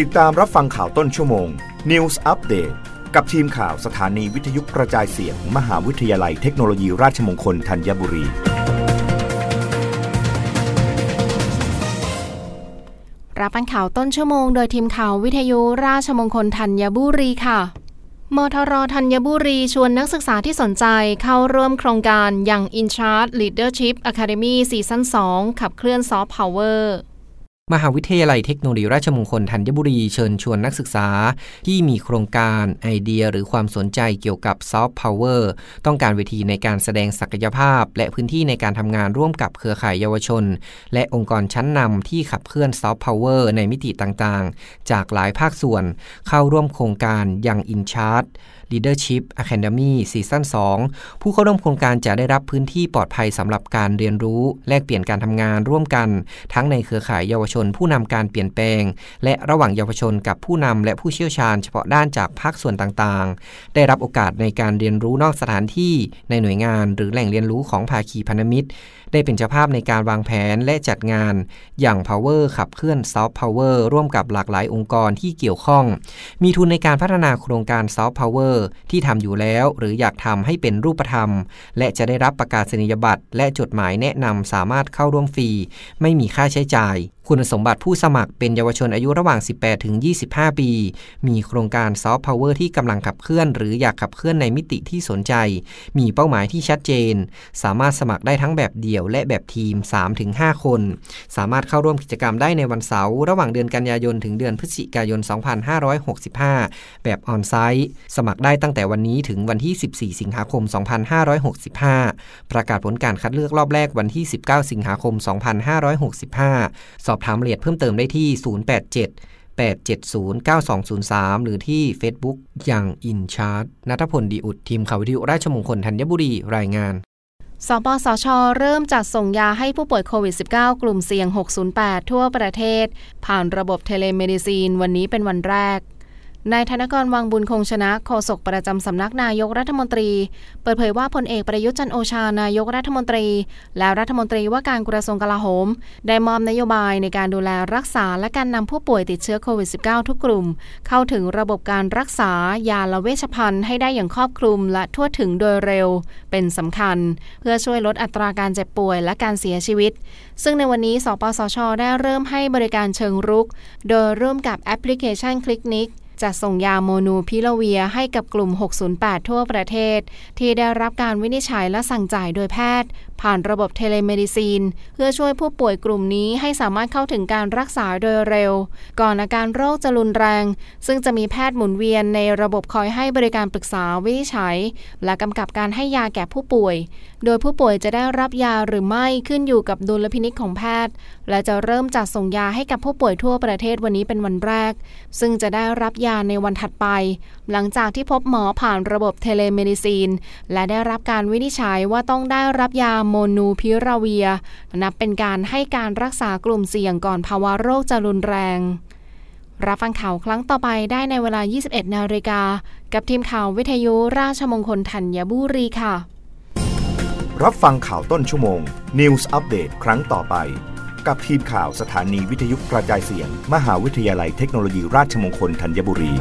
ติดตามรับฟังข่าวต้นชั่วโมง News Update กับทีมข่าวสถานีวิทยุกระจายเสียง มหาวิทยาลัยเทคโนโลยีราชมงคลธัญบุรีรับฟังข่าวต้นชั่วโมงโดยทีมข่าววิทยุราชมงคลธัญบุรีค่ะมทร.ธัญบุรีชวนนักศึกษาที่สนใจเข้าร่วมโครงการ Young In Charge Leadership Academy ซีซั่น 2 ขับเคลื่อน Soft Powerมหาวิทยาลัยเทคโนโลยีราชมงคลธัญบุรีเชิญชวนนักศึกษาที่มีโครงการไอเดียหรือความสนใจเกี่ยวกับซอฟต์พาวเวอร์ต้องการเวทีในการแสดงศักยภาพและพื้นที่ในการทำงานร่วมกับเครือข่ายเยาวชนและองค์กรชั้นนำที่ขับเคลื่อนซอฟต์พาวเวอร์ในมิติต่างๆจากหลายภาคส่วนเข้าร่วมโครงการ Young In Charge Leadership Academy ซีซั่น 2 ผู้เข้าร่วมโครงการจะได้รับพื้นที่ปลอดภัยสำหรับการเรียนรู้แลกเปลี่ยนการทำงานร่วมกันทั้งในเครือข่ายเยาวชนผู้นำการเปลี่ยนแปลงและระหว่างเยาวชนกับผู้นำและผู้เชี่ยวชาญเฉพาะด้านจากภาคส่วนต่างๆได้รับโอกาสในการเรียนรู้นอกสถานที่ในหน่วยงานหรือแหล่งเรียนรู้ของภาคีพันธมิตรได้เป็นเจ้าภาพในการวางแผนและจัดงานอย่าง Power ขับเคลื่อน Soft Power ร่วมกับหลากหลายองค์กรที่เกี่ยวข้องมีทุนในการพัฒนาโครงการ Soft Power ที่ทำอยู่แล้วหรืออยากทำให้เป็นรูปธรรมและจะได้รับประกาศนียบัตรและจดหมายแนะนำสามารถเข้าร่วมฟรีไม่มีค่าใช้จ่ายคุณสมบัติผู้สมัครเป็นเยาวชนอายุระหว่าง 18-25 ปีมีโครงการ Soft Power ที่กำลังขับเคลื่อนหรืออยากขับเคลื่อนในมิติที่สนใจมีเป้าหมายที่ชัดเจนสามารถสมัครได้ทั้งแบบเดี่ยวและแบบทีม 3-5 คนสามารถเข้าร่วมกิจกรรมได้ในวันเสาร์ระหว่างเดือนกันยายนถึงเดือนพฤศจิกายน 2565 แบบออนไซต์สมัครได้ตั้งแต่วันนี้ถึงวันที่ 14 สิงหาคม 2565 ประกาศผลการคัดเลือกรอบแรกวันที่ 19 สิงหาคม 2565สอบถามรายละเอียดเพิ่มเติมได้ที่087-870-9203หรือที่ Facebook Young In Charge ณัฐพล ดิอุดทีมข่าววิทยุราชมงคลธัญบุรีรายงานสปสช.เริ่มจัดส่งยาให้ผู้ป่วยโควิด -19 กลุ่มเสี่ยง608ทั่วประเทศผ่านระบบ Telemedicine วันนี้เป็นวันแรกนายธนกร วังบุญคงชนะโฆษกประจำสำนักนายกรัฐมนตรีเปิดเผยว่าพลเอกประยุทธ์จันทร์โอชานายกรัฐมนตรีและรัฐมนตรีว่าการกระทรวงกลาโหมได้มอบนโยบายในการดูแลรักษาและการนำผู้ป่วยติดเชื้อโควิด -19 ทุกกลุ่มเข้าถึงระบบการรักษายาและเวชภัณฑ์ให้ได้อย่างครอบคลุมและทั่วถึงโดยเร็วเป็นสำคัญเพื่อช่วยลดอัตราการเจ็บป่วยและการเสียชีวิตซึ่งในวันนี้สปสช.ได้เริ่มให้บริการเชิงรุกโดยร่วมกับแอปพลิเคชันคลิกนิกจะส่งยาโมนูพิลาเวียให้กับกลุ่ม608ทั่วประเทศที่ได้รับการวินิจฉัยและสั่งจ่ายโดยแพทย์ผ่านระบบเทเลเมดิซีนเพื่อช่วยผู้ป่วยกลุ่มนี้ให้สามารถเข้าถึงการรักษาโดยเร็วก่อนอาการโรคจะรุนแรงซึ่งจะมีแพทย์หมุนเวียนในระบบคอยให้บริการปรึกษาวินิจฉัยและกำกับการให้ยาแก่ผู้ป่วยโดยผู้ป่วยจะได้รับยาหรือไม่ขึ้นอยู่กับดุลพินิจของแพทย์และจะเริ่มจัดส่งยาให้กับผู้ป่วยทั่วประเทศวันนี้เป็นวันแรกซึ่งจะได้รับยาในวันถัดไปหลังจากที่พบหมอผ่านระบบเทเลเมดิซีนและได้รับการวินิจฉัยว่าต้องได้รับยาโมนูพิราเวียนับเป็นการให้การรักษากลุ่มเสี่ยงก่อนภาวะโรคจะรุนแรงรับฟังข่าวครั้งต่อไปได้ในเวลา 21:00 น.กับทีมข่าววิทยุราชมงคลธัญบุรีค่ะรับฟังข่าวต้นชั่วโมง News Update ครั้งต่อไปกับทีมข่าวสถานีวิทยุกระจายเสียงมหาวิทยาลัยเทคโนโลยีราชมงคลธัญบุรี